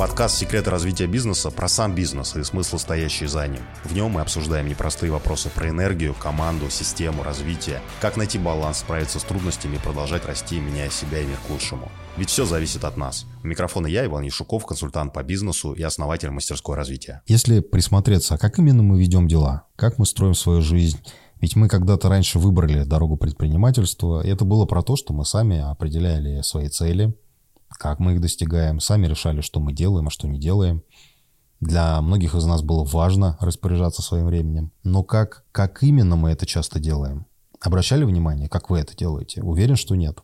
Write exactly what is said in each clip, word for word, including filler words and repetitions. Подкаст «Секреты развития бизнеса» про сам бизнес и смыслы, стоящие за ним. В нем мы обсуждаем непростые вопросы про энергию, команду, систему, развитие, как найти баланс, справиться с трудностями и продолжать расти, меняя себя и мир к лучшему. Ведь все зависит от нас. У микрофона я, Иван Яшуков, консультант по бизнесу и основатель мастерской развития. Если присмотреться, как именно мы ведем дела, как мы строим свою жизнь. Ведь мы когда-то раньше выбрали дорогу предпринимательства. Это было про то, что мы сами определяли свои цели, как мы их достигаем, сами решали, что мы делаем, а что не делаем. Для многих из нас было важно распоряжаться своим временем. Но как, как именно мы это часто делаем? Обращали внимание, как вы это делаете? Уверен, что нет.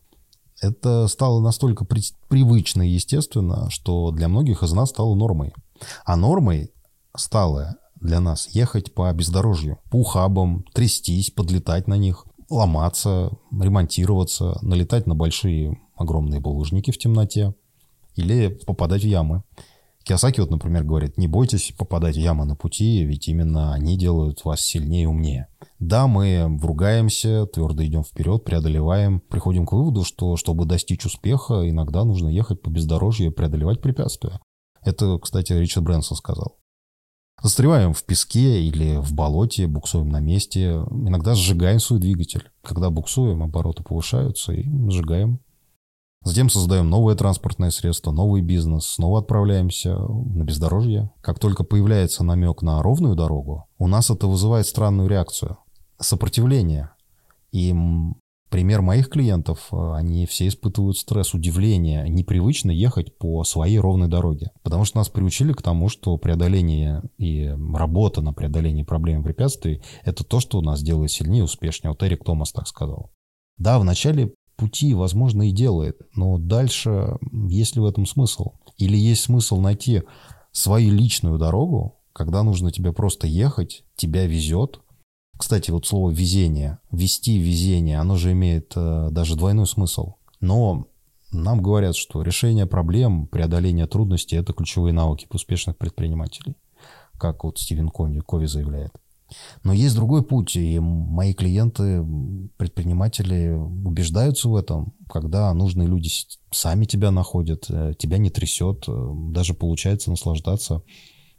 Это стало настолько при, привычно и естественно, что для многих из нас стало нормой. А нормой стало для нас ехать по бездорожью, по ухабам, трястись, подлетать на них, ломаться, ремонтироваться, налетать на большие огромные булыжники в темноте или попадать в ямы. Киосаки, вот, например, говорит: не бойтесь попадать в ямы на пути, ведь именно они делают вас сильнее и умнее. Да, мы ругаемся, твердо идем вперед, преодолеваем. Приходим к выводу, что, чтобы достичь успеха, иногда нужно ехать по бездорожью и преодолевать препятствия. Это, кстати, Ричард Брэнсон сказал. Застреваем в песке или в болоте, буксуем на месте. Иногда сжигаем свой двигатель. Когда буксуем, обороты повышаются и сжигаем. Затем создаем новое транспортное средство, новый бизнес, снова отправляемся на бездорожье. Как только появляется намек на ровную дорогу, у нас это вызывает странную реакцию, сопротивление. И пример моих клиентов, они все испытывают стресс, удивление, непривычно ехать по своей ровной дороге. Потому что нас приучили к тому, что преодоление и работа на преодолении проблем и препятствий – это то, что нас делает сильнее и успешнее. Вот Эрик Томас так сказал. Да, вначале пути, возможно, и делает, но дальше есть ли в этом смысл? Или есть смысл найти свою личную дорогу, когда нужно тебе просто ехать, тебя везет? Кстати, вот слово «везение», «вести везение», оно же имеет э, даже двойной смысл. Но нам говорят, что решение проблем, преодоление трудностей – это ключевые навыки успешных предпринимателей, как вот Стивен Кови, Кови заявляет. Но есть другой путь, и мои клиенты, предприниматели убеждаются в этом, когда нужные люди сами тебя находят, тебя не трясет, даже получается наслаждаться.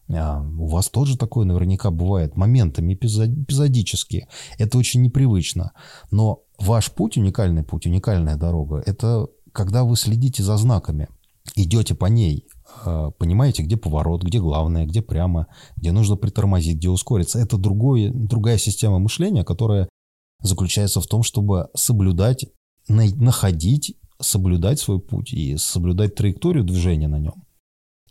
У вас тоже такое наверняка бывает, моментами эпизодически. Это очень непривычно. Но ваш путь, уникальный путь, уникальная дорога, это когда вы следите за знаками, идете по ней. Понимаете, где поворот, где главное, где прямо, где нужно притормозить, где ускориться. Это другой, другая система мышления, которая заключается в том, чтобы соблюдать, находить, соблюдать свой путь и соблюдать траекторию движения на нем.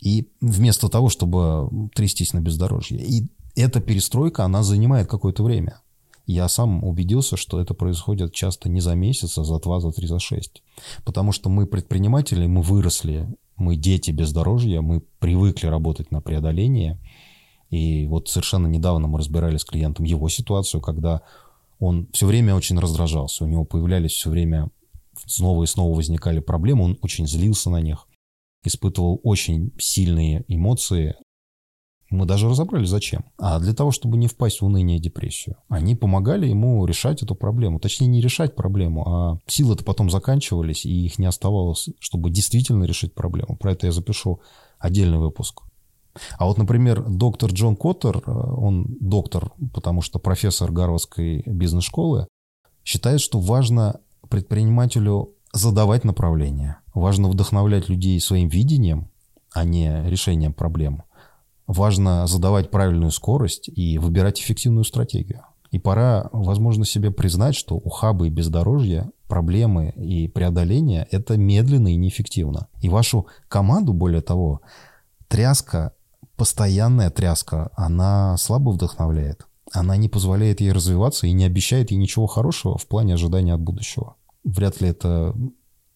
И вместо того, чтобы трястись на бездорожье. И эта перестройка, она занимает какое-то время. Я сам убедился, что это происходит часто не за месяц, а за два, за три, за шесть. Потому что мы предприниматели, мы выросли. Мы дети бездорожья, мы привыкли работать на преодоление. И вот совершенно недавно мы разбирали с клиентом его ситуацию, когда он все время очень раздражался. У него появлялись все время, снова и снова возникали проблемы. Он очень злился на них, испытывал очень сильные эмоции. Мы даже разобрали, зачем. А для того, чтобы не впасть в уныние и депрессию. Они помогали ему решать эту проблему. Точнее, не решать проблему, а силы-то потом заканчивались, и их не оставалось, чтобы действительно решить проблему. Про это я запишу отдельный выпуск. А вот, например, доктор Джон Коттер, он доктор, потому что профессор Гарвардской бизнес-школы, считает, что важно предпринимателю задавать направление. Важно вдохновлять людей своим видением, а не решением проблем. Важно задавать правильную скорость и выбирать эффективную стратегию. И пора, возможно, себе признать, что ухабы и бездорожья, проблемы и преодоление – это медленно и неэффективно. И вашу команду, более того, тряска, постоянная тряска, она слабо вдохновляет. Она не позволяет ей развиваться и не обещает ей ничего хорошего в плане ожидания от будущего. Вряд ли это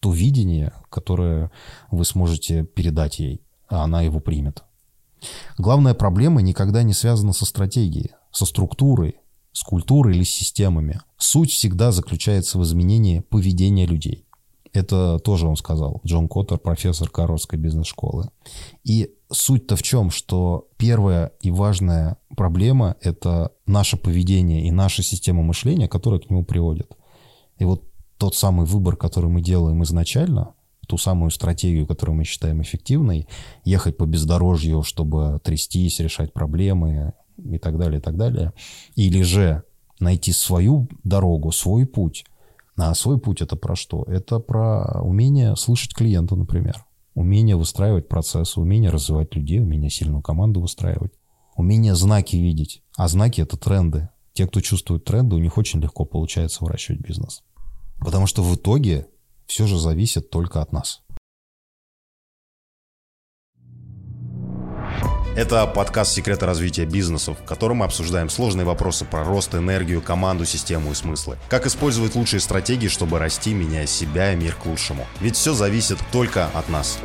то видение, которое вы сможете передать ей, а она его примет. Главная проблема никогда не связана со стратегией, со структурой, с культурой или с системами. Суть всегда заключается в изменении поведения людей. Это тоже он сказал, Джон Коттер, профессор Гарвардской бизнес-школы. И суть-то в чем, что первая и важная проблема – это наше поведение и наша система мышления, которая к нему приводит. И вот тот самый выбор, который мы делаем изначально – ту самую стратегию, которую мы считаем эффективной, ехать по бездорожью, чтобы трястись, решать проблемы и так далее, и так далее. Или же найти свою дорогу, свой путь. А свой путь — это про что? Это про умение слышать клиента, например. Умение выстраивать процессы, умение развивать людей, умение сильную команду выстраивать. Умение знаки видеть. А знаки — это тренды. Те, кто чувствует тренды, у них очень легко получается выращивать бизнес. Потому что в итоге все же зависит только от нас. Это подкаст «Секреты развития бизнеса», в котором мы обсуждаем сложные вопросы про рост, энергию, команду, систему и смыслы. Как использовать лучшие стратегии, чтобы расти, меняя себя и мир к лучшему. Ведь все зависит только от нас.